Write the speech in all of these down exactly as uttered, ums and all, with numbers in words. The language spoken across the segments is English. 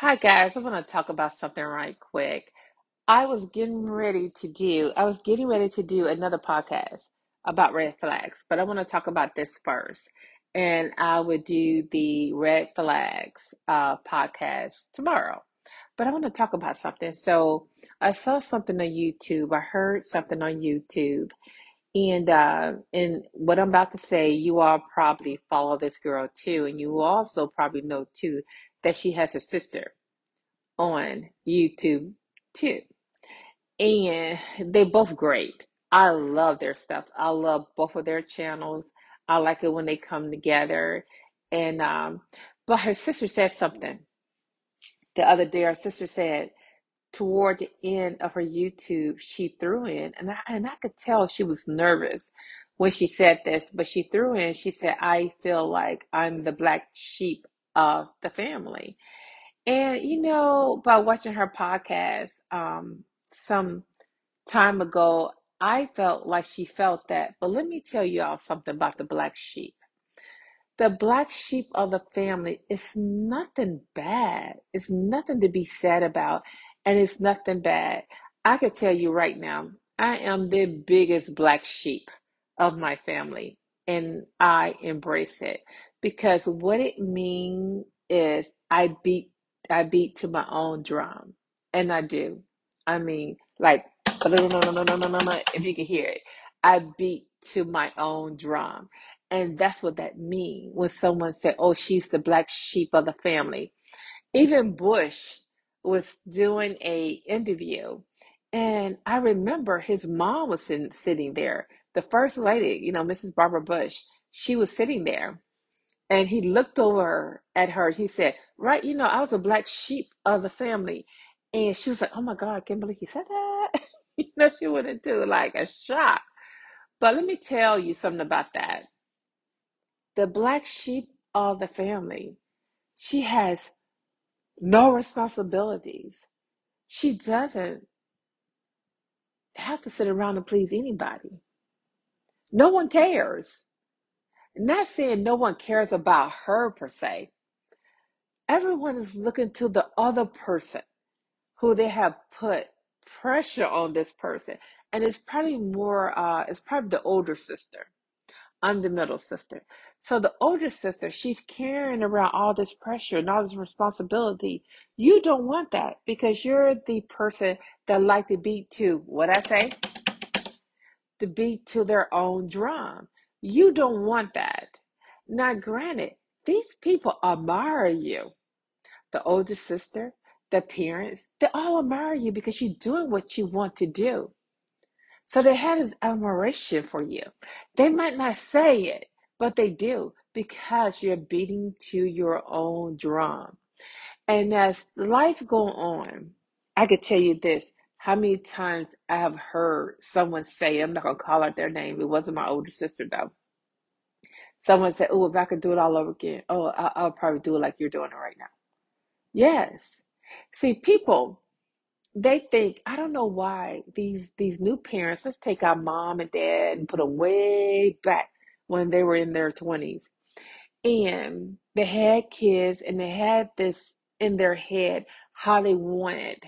Hi guys, I want to talk about something right quick. I was getting ready to do, I was getting ready to do another podcast about red flags, but I want to talk about this first. And I would do the red flags uh, podcast tomorrow. But I want to talk about something. So I saw something on YouTube. I heard something on YouTube. And, uh, and what I'm about to say, you all probably follow this girl too. And you also probably know too that she has a sister on YouTube too. And they're both great. I love their stuff. I love both of their channels. I like it when they come together. And um, but her sister said something the other day. Her sister said toward the end of her YouTube, she threw in, and I, and I could tell she was nervous when she said this, but she threw in, she said, I feel like I'm the black sheep of the family. And you know, by watching her podcast um some time ago, I felt like she felt that. But let me tell you all something about the black sheep. The black sheep of the family is nothing bad. It's nothing to be sad about, and it's nothing bad. I could tell you right now, I am the biggest black sheep of my family, and I embrace it. Because what it means is I beat I beat to my own drum. And I do. I mean, like, if you can hear it, I beat to my own drum. And that's what that means when someone said, oh, she's the black sheep of the family. Even Bush was doing a interview. And I remember his mom was sitting, sitting there. The first lady, you know, Missus Barbara Bush, she was sitting there. And he looked over at her. He said, right, you know, I was a black sheep of the family. And she was like, oh, my God, I can't believe he said that. You know, she went into like a shock. But let me tell you something about that. The black sheep of the family, she has no responsibilities. She doesn't have to sit around and please anybody. No one cares. Not saying no one cares about her per se. Everyone is looking to the other person who they have put pressure on this person. And it's probably more, uh, it's probably the older sister. I'm the middle sister. So the older sister, she's carrying around all this pressure and all this responsibility. You don't want that because you're the person that like to beat to, what I say? To beat to their own drum. You don't want that. Now, granted, these people admire you. The older sister, the parents, they all admire you because you're doing what you want to do. So they have this admiration for you. They might not say it, but they do because you're beating to your own drum. And as life goes on, I could tell you this. How many times I have heard someone say, I'm not going to call out their name. It wasn't my older sister, though. Someone said, oh, if I could do it all over again, oh, I'll, I'll probably do it like you're doing it right now. Yes. See, people, they think, I don't know why these, these new parents, let's take our mom and dad and put them way back when they were in their twenties. And they had kids and they had this in their head, how they wanted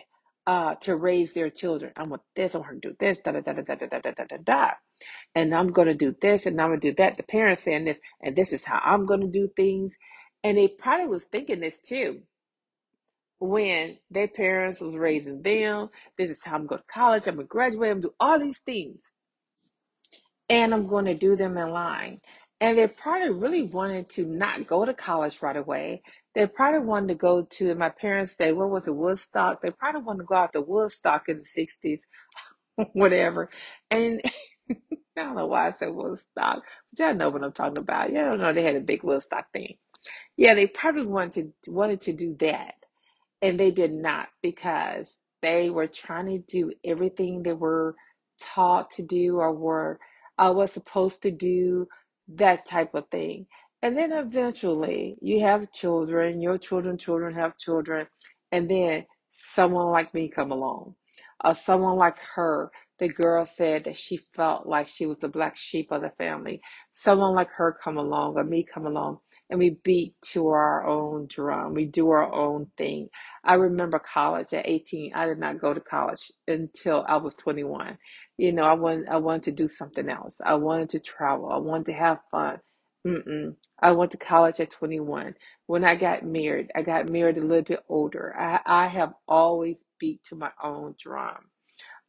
Uh, to raise their children. I'm going to do this, I'm going to do this, da da da da da da da da da da. And I'm going to do this, and I'm going to do that. The parents saying this, and this is how I'm going to do things. And they probably was thinking this too when their parents was raising them. This is how I'm going to college, I'm going to graduate, I'm going to do all these things. And I'm going to do them in line. And they probably really wanted to not go to college right away. They probably wanted to go to, my parents' day, what was it, Woodstock? They probably wanted to go out to Woodstock in the sixties, whatever. And I don't know why I said Woodstock, but y'all know what I'm talking about. Y'all don't know they had a big Woodstock thing. Yeah, they probably wanted to, wanted to do that, and they did not because they were trying to do everything they were taught to do or were uh, was supposed to do, that type of thing. And then eventually you have children, your children, children have children. And then someone like me come along, or someone like her, the girl said that she felt like she was the black sheep of the family. Someone like her come along or me come along. and we beat to our own drum. We do our own thing. I remember college at eighteen. I did not go to college until I was twenty-one. You know, I wanted, I wanted to do something else. I wanted to travel. I wanted to have fun. Mm-mm. I went to college at twenty-one. When I got married, I got married a little bit older. I, I have always beat to my own drum.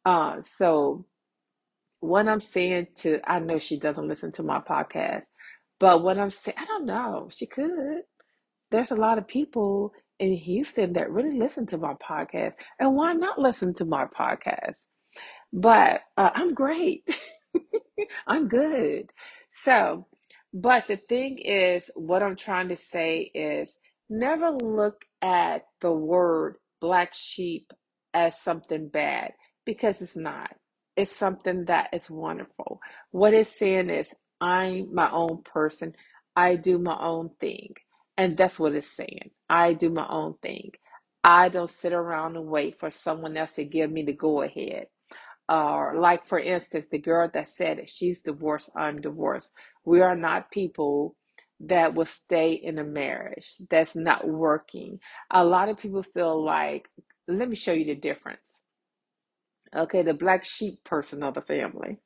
Uh, so what I'm saying to, I know she doesn't listen to my podcast, but what I'm saying, I don't know, she could. There's a lot of people in Houston that really listen to my podcast, and why not listen to my podcast? But uh, I'm great. I'm good. So, but the thing is, what I'm trying to say is never look at the word black sheep as something bad, because it's not. It's something that is wonderful. What it's saying is, I'm my own person. I do my own thing. And that's what it's saying. I do my own thing. I don't sit around and wait for someone else to give me the go ahead. Or uh, like, for instance, the girl that said she's divorced, I'm divorced. We are not people that will stay in a marriage that's not working. A lot of people feel like, let me show you the difference. Okay, the black sheep person of the family.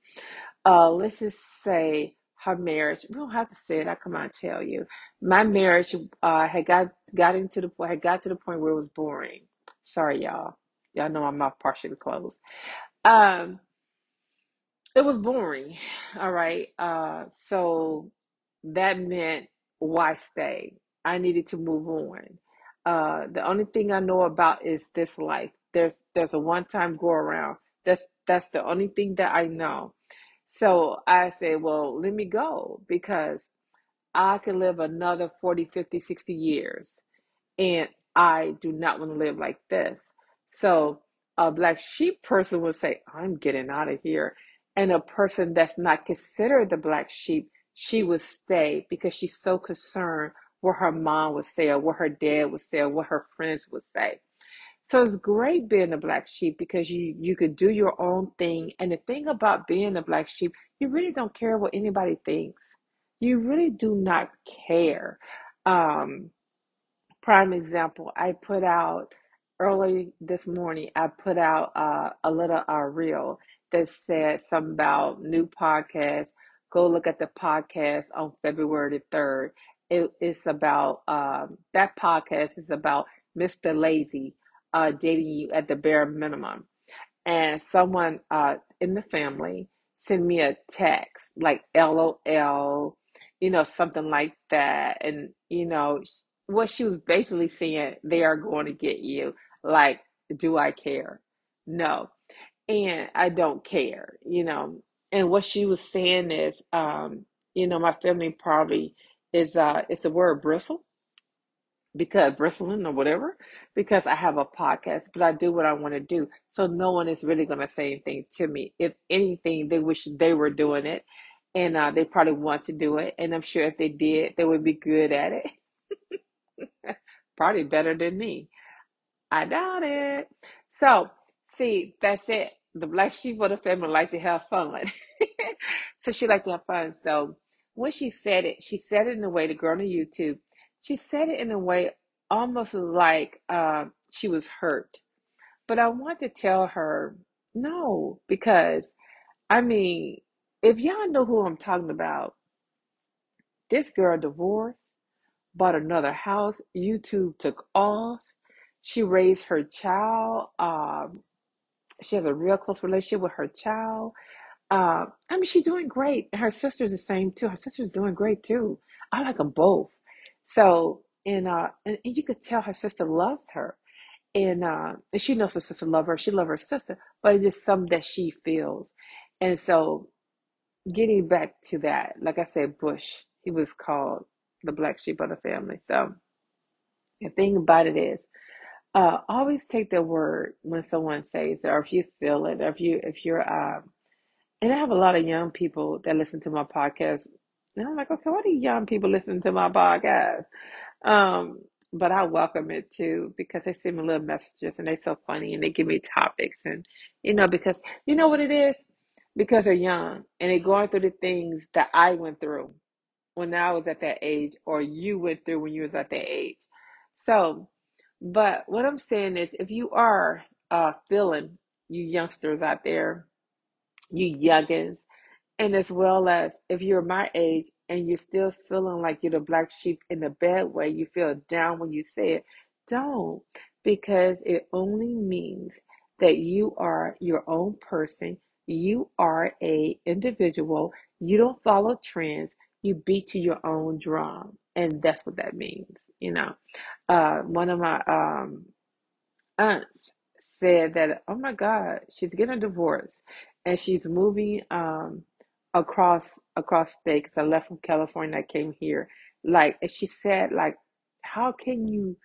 Uh, let's just say her marriage. We don't have to say it. I come out and tell you. My marriage uh, had got got into the had got to the point where it was boring. Sorry, y'all. Y'all know my mouth partially closed. Um, it was boring. All right. Uh, so that meant why stay? I needed to move on. Uh, the only thing I know about is this life. There's, there's a one-time go around. That's, that's the only thing that I know. So I say, well, let me go, because I could live another forty, fifty, sixty years. And I do not want to live like this. So a black sheep person would say, I'm getting out of here. And a person that's not considered the black sheep, she would stay because she's so concerned what her mom would say, or what her dad would say, or what her friends would say. So it's great being a black sheep, because you, you could do your own thing. And the thing about being a black sheep, you really don't care what anybody thinks. You really do not care. Um, prime example, I put out, early this morning, I put out uh, a little uh, reel that said something about new podcasts. Go look at the podcast on February the third. It, it's about, um, that podcast is about Mister Lazy uh, dating you at the bare minimum. And someone uh, in the family sent me a text like L O L, you know, something like that. And, you know, what she was basically saying, they are going to get you. Like, do I care? No. And I don't care, you know. And what she was saying is, um, you know, my family probably is, uh, it's the word bristle, because bristling or whatever, because I have a podcast, but I do what I want to do. So no one is really going to say anything to me. If anything, they wish they were doing it, and uh, they probably want to do it. And I'm sure if they did, they would be good at it. Probably better than me. I doubt it. So, see, that's it. The black sheep of the family like to have fun. So she liked to have fun. So when she said it, she said it in a way, the girl on YouTube, she said it in a way almost like uh, she was hurt. But I want to tell her, no, because, I mean, if y'all know who I'm talking about, this girl divorced, bought another house, YouTube took off. She raised her child. Um, she has a real close relationship with her child. Uh, I mean, she's doing great. Her sister's the same too. Her sister's doing great too. I like them both. So, and, uh, and, and you could tell her sister loves her. And, uh, and she knows her sister loves her. She loves her sister, but it's just something that she feels. And so getting back to that, like I said, Bush, he was called the black sheep of the family. So the thing about it is, Uh, always take their word when someone says it, or if you feel it, or if you, if you're, um, and I have a lot of young people that listen to my podcast, and I'm like, okay, why do young people listen to my podcast? Um, but I welcome it too, because they send me little messages and they're so funny, and they give me topics, and, you know, because you know what it is? Because they're young and they're going through the things that I went through. when I was at that age, or you went through when you was at that age. So, but what I'm saying is, if you are uh, feeling, you youngsters out there, you youngins, and as well as if you're my age and you're still feeling like you're the black sheep in the bad way, you feel down when you say it, don't, because it only means that you are your own person. You are a individual. You don't follow trends. You beat to your own drum. And that's what that means. You know, uh, one of my um, aunts said that, oh my God, she's getting a divorce and she's moving um, across, across state. Cause I left from California. I came here. Like, and she said, like, how can you,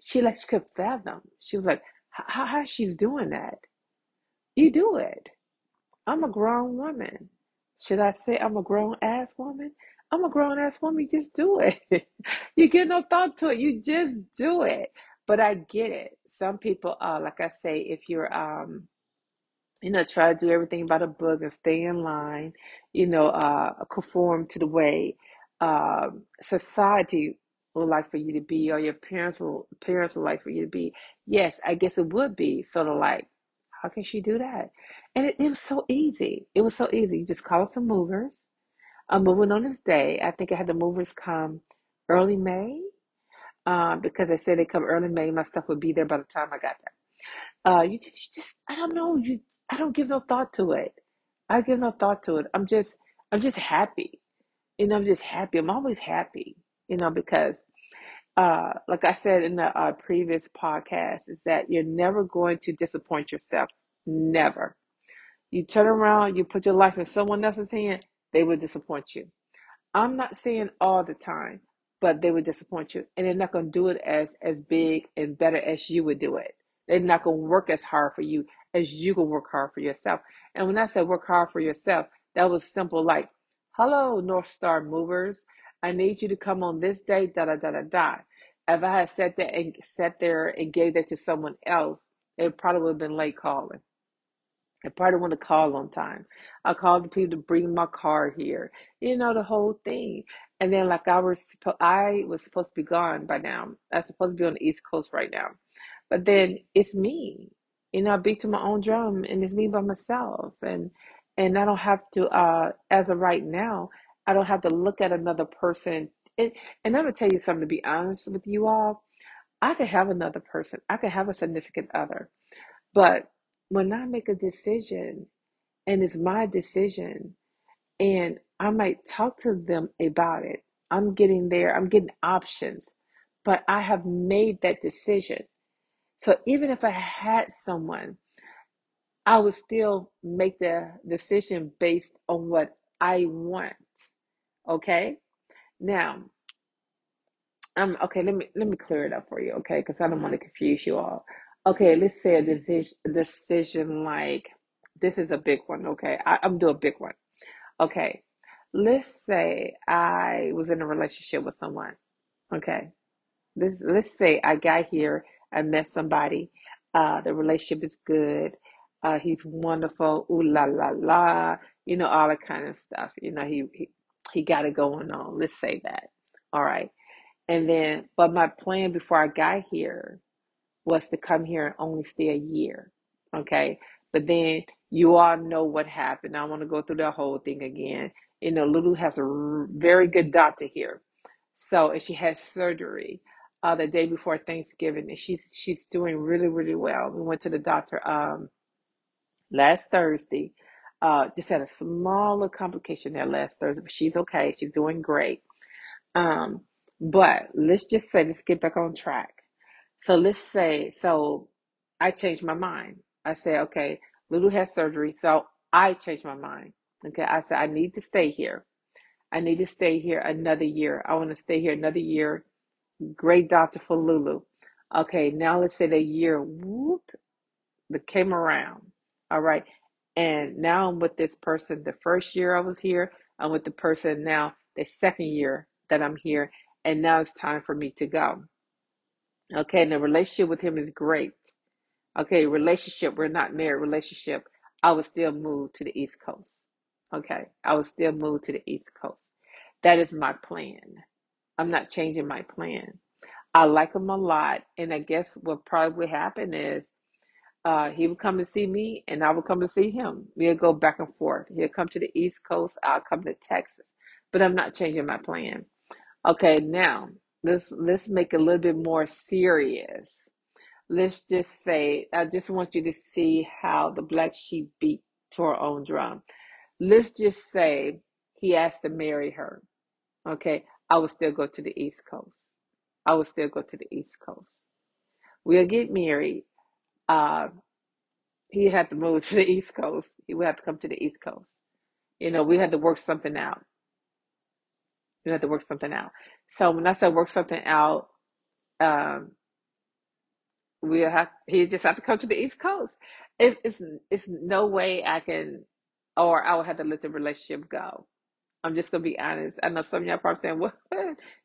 she like, she could fathom. She was like, how, how she's doing that? You do it. I'm a grown woman. Should I say I'm a grown ass woman? I'm a grown ass woman. Just do it. You get no thought to it. You just do it. But I get it. Some people are, like I say, if you're, um, you know, try to do everything by the book and stay in line, you know, uh, conform to the way uh, society would like for you to be, or your parents will, parents would like for you to be. Yes, I guess it would be sort of like, how can she do that? And it, it was so easy. It was so easy. You just call up the movers. I'm moving on this day. I think I had the movers come early May uh, because I said they come early May. My stuff would be there by the time I got there. Uh, you, just, you just, I don't know. You, I don't give no thought to it. I give no thought to it. I'm just, I'm just happy. You know, I'm just happy. I'm always happy. You know, because uh, like I said in the uh, previous podcast, is that you're never going to disappoint yourself. Never. You turn around, you put your life in someone else's hand, they will disappoint you. I'm not saying all the time, but they will disappoint you. And they're not going to do it as, as big and better as you would do it. They're not going to work as hard for you as you can work hard for yourself. And when I said work hard for yourself, that was simple like, hello, North Star Movers. I need you to come on this day, da da da da da. If I had sat there and sat there and gave that to someone else, it probably would have been late calling. I probably want to call on time. I called the people to bring my car here. You know, the whole thing. And then like I was, I was supposed to be gone by now. I was supposed to be on the East Coast right now. But then it's me. You know, I beat to my own drum and it's me by myself. And and I don't have to, uh, as of right now, I don't have to look at another person. And, and I'm going to tell you something, to be honest with you all. I could have another person. I could have a significant other. But when I make a decision, and it's my decision, and I might talk to them about it, I'm getting there, I'm getting options, but I have made that decision. So even if I had someone, I would still make the decision based on what I want. Okay? Now, um, okay, let me let me clear it up for you, okay? Because I don't want to confuse you all. Okay, let's say a decision, decision like, this is a big one, okay? I, I'm doing a big one. Okay, let's say I was in a relationship with someone, okay? This, let's say I got here, I met somebody, uh, the relationship is good, uh, he's wonderful, ooh la la la, you know, all that kind of stuff. You know, he, he, he got it going on, let's say that, all right? And then, but my plan before I got here was to come here and only stay a year, okay? But then you all know what happened. I don't want to go through the whole thing again. You know, Lulu has a r- very good doctor here. So, and she has surgery uh, the day before Thanksgiving, and she's she's doing really, really well. We went to the doctor um, last Thursday. Uh, just had a smaller complication there last Thursday, but she's okay. She's doing great. Um, but let's just say, let's get back on track. So let's say, so I changed my mind. I said, okay, Lulu has surgery. So I changed my mind. Okay. I said, I need to stay here. I need to stay here another year. I want to stay here another year. Great doctor for Lulu. Okay. Now let's say the year whoop that came around. All right. And now I'm with this person. The first year I was here, I'm with the person now, the second year that I'm here. And now it's time for me to go. Okay, and the relationship with him is great. Okay, relationship, we're not married, relationship, I would still move to the East Coast. Okay, I would still move to the East Coast. That is my plan. I'm not changing my plan. I like him a lot. And I guess what probably would happen is uh, he would come to see me and I would come to see him. We'll go back and forth. He'll come to the East Coast. I'll come to Texas. But I'm not changing my plan. Okay, now let's let's make it a little bit more serious. Let's just say, I just want you to see how the black sheep beat to her own drum. Let's just say he asked to marry her. Okay, I would still go to the East Coast. I would still go to the East Coast. We'll get married. Uh, he had to move to the East Coast. He would have to come to the East Coast. You know, we had to work something out. We had to work something out. So when I said work something out, um, we'll have, he just have to come to the East Coast. It's, it's, it's no way I can, or I would have to let the relationship go. I'm just going to be honest. I know some of y'all probably saying, what?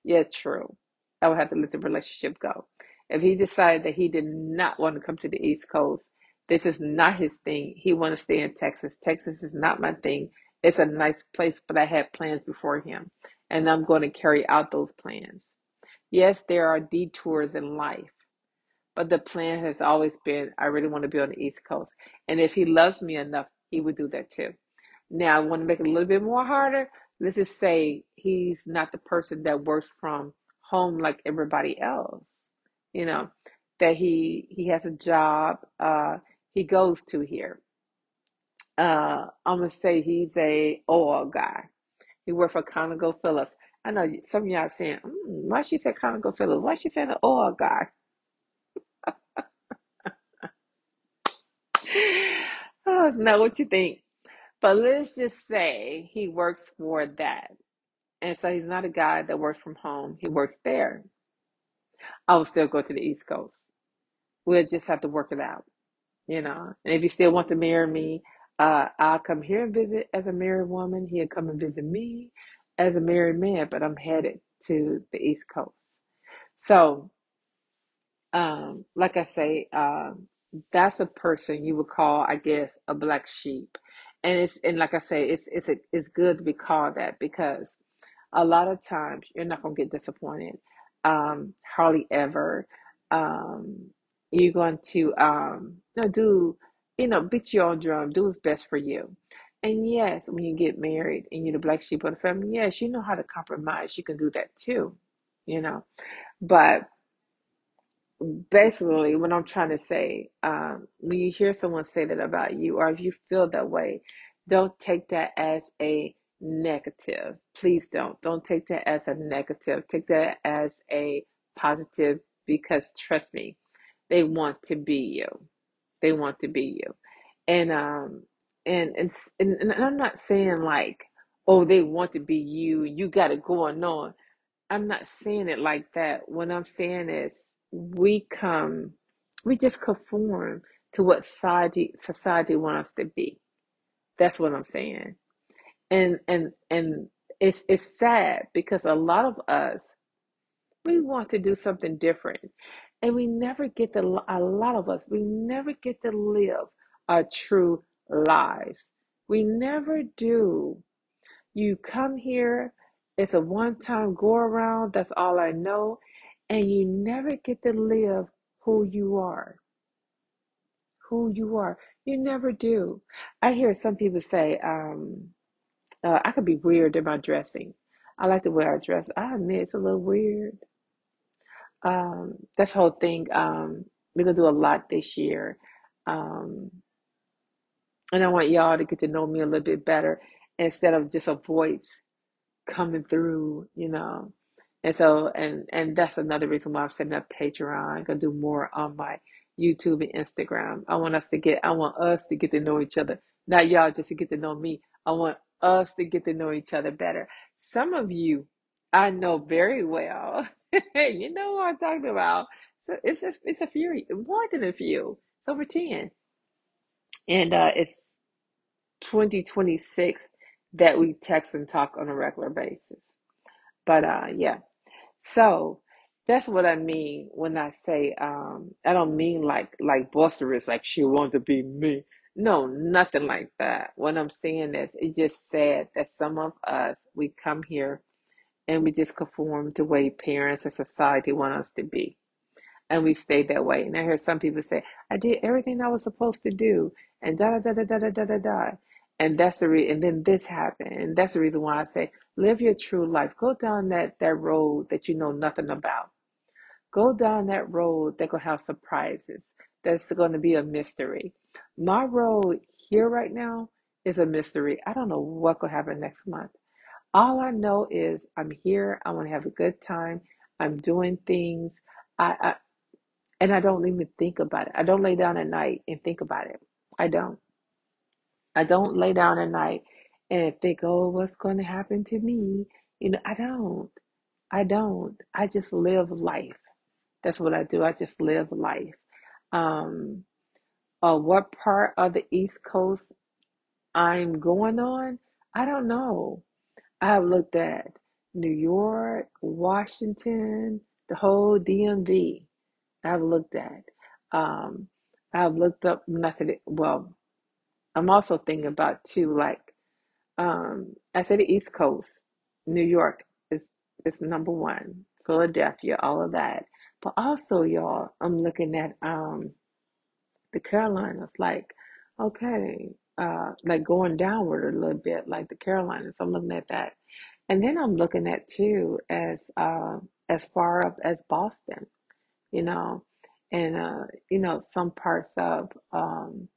Yeah, true. I would have to let the relationship go. If he decided that he did not want to come to the East Coast, this is not his thing. He wants to stay in Texas. Texas is not my thing. It's a nice place, but I had plans before him, and I'm going to carry out those plans. Yes, there are detours in life, but the plan has always been, I really want to be on the East Coast. And if he loves me enough, he would do that too. Now, I want to make it a little bit more harder. Let's just say he's not the person that works from home like everybody else, you know, that he he has a job uh he goes to here. Uh I'm gonna say he's a oil guy. He worked for Conoco Phillips. I know some of y'all are saying, mm, why she said Conoco Phillips? Why she saying an oil guy? Oh, it's not what you think. But let's just say he works for that. And so he's not a guy that works from home. He works there. I will still go to the East Coast. We'll just have to work it out, you know. And if he still wants to marry me, uh, I'll come here and visit as a married woman. He'll come and visit me as a married man, but I'm headed to the East Coast. So, um, like I say, uh, that's a person you would call, I guess, a black sheep. And it's and like I say, it's it's a, it's good to be called that because a lot of times you're not going to get disappointed, um, hardly ever. Um, you're going to um, you know, do, you know, beat your own drum, do what's best for you. And yes, when you get married and you're the black sheep of the family, yes, you know how to compromise. You can do that too, you know. But basically what I'm trying to say, um, when you hear someone say that about you or if you feel that way, don't take that as a negative. Please don't. Don't take that as a negative. Take that as a positive because trust me, they want to be you. They want to be you. And um and and, and I'm not saying like, oh, they want to be you, you got it going on. I'm not saying it like that. What I'm saying is we come we just conform to what society society wants us to be. That's what I'm saying. And and and it's it's sad because a lot of us, we want to do something different, and we never get to. A lot of us, we never get to live our true lives. We never do. You come here, it's a one-time go-around. That's all I know, and you never get to live who you are. Who you are, you never do. I hear some people say, um. Uh, I could be weird in my dressing. I like the way I dress. I admit it's a little weird. Um, that's the whole thing. Um, we're going to do a lot this year. Um, and I want y'all to get to know me a little bit better instead of just a voice coming through, you know. And so, and, and that's another reason why I'm setting up Patreon. I'm going to do more on my YouTube and Instagram. I want us to get, I want us to get to know each other. Not y'all just to get to know me. I want us to get to know each other better. Some of you I know very well. You know what I'm talking about. So it's a, it's a few, more than a few. It's over ten. And uh, it's twenty twenty-six that we text and talk on a regular basis. But uh, yeah, so that's what I mean when I say, um, I don't mean like, like boisterous, like she wants to be me. No, nothing like that. What I'm saying is, it just sad that some of us, we come here and we just conform to the way parents and society want us to be. And we stayed that way. And I heard some people say, I did everything I was supposed to do, and da da da da da da da da. And that's the re- and then this happened. And that's the reason why I say, live your true life. Go down that, that road that you know nothing about. Go down that road that's going to have surprises. That's going to be a mystery. My road here right now is a mystery. I don't know what could happen next month. All I know is I'm here. I want to have a good time. I'm doing things. I, I And I don't even think about it. I don't lay down at night and think about it. I don't. I don't lay down at night and think, oh, what's going to happen to me? You know, I don't. I don't. I just live life. That's what I do. I just live life. Um, uh, what part of the East Coast I'm going on, I don't know. I've looked at New York, Washington, the whole D M V. I've looked at. Um, I've looked up, I said, well, I'm also thinking about too, like, um, I said the East Coast, New York is, is number one, Philadelphia, all of that. But also, y'all, I'm looking at um, the Carolinas, like, okay, uh, like going downward a little bit, like the Carolinas. I'm looking at that. And then I'm looking at too, as, uh, as far up as Boston. You know, and, uh, you know, some parts of, um,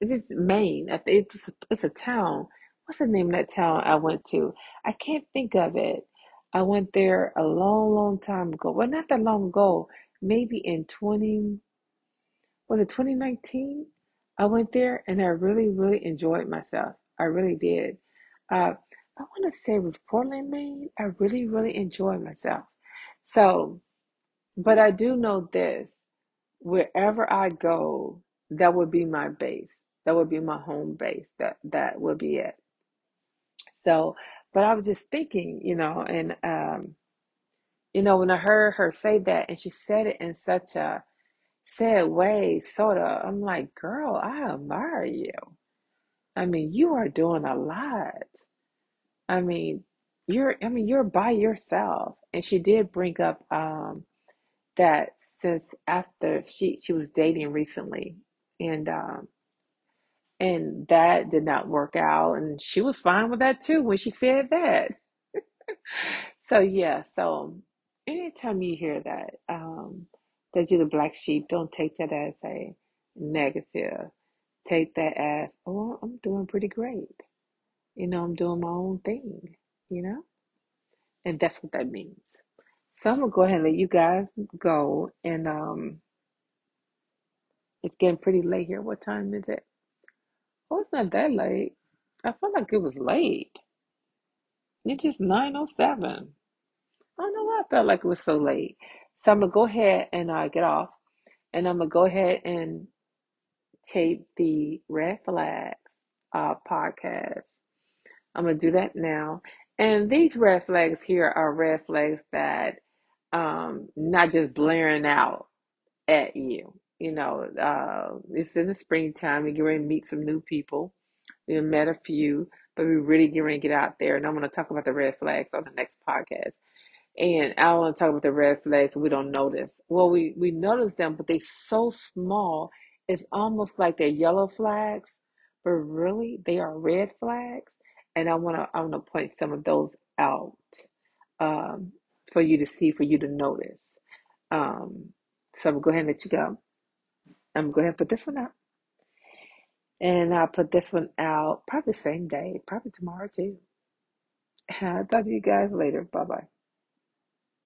it's Maine. It's, it's a town. What's the name of that town I went to? I can't think of it. I went there a long, long time ago. Well, not that long ago, maybe in twenty, was it twenty nineteen? I went there and I really, really enjoyed myself. I really did. Uh, I want to say it was Portland, Maine. I really, really enjoyed myself. So, but I do know this, wherever I go, that would be my base. That would be my home base. That that would be it. So, but I was just thinking, you know, and, um, you know, when I heard her say that, and she said it in such a sad way, sort of, I'm like, girl, I admire you. I mean, you are doing a lot. I mean, You're, I mean, you're by yourself. And she did bring up um, that since after she, she was dating recently, and um, and that did not work out. And she was fine with that too when she said that. So yeah, so anytime you hear that, um, that you're the black sheep, don't take that as a negative. Take that as, oh, I'm doing pretty great. You know, I'm doing my own thing. You know, and that's what that means. So I'm gonna go ahead and let you guys go. And um, it's getting pretty late here. What time is it? Oh, it's not that late. I felt like it was late. It's just nine oh seven. I don't know why I felt like it was so late. So I'm gonna go ahead and uh, get off, and I'm gonna go ahead and tape the Red Flag uh, podcast. I'm gonna do that now. And these red flags here are red flags that um not just blaring out at you. You know, uh, it's in the springtime. We're going to meet some new people. We've met a few, but we're really going to get out there. And I'm going to talk about the red flags on the next podcast. And I want to talk about the red flags we don't notice. Well, we, we notice them, but they're so small. It's almost like they're yellow flags, but really they are red flags. And I want to I want to point some of those out um, for you to see, for you to notice. Um, so I'm going to go ahead and let you go. I'm going to go ahead and put this one out. And I'll put this one out probably the same day, probably tomorrow too. I'll talk to you guys later. Bye-bye.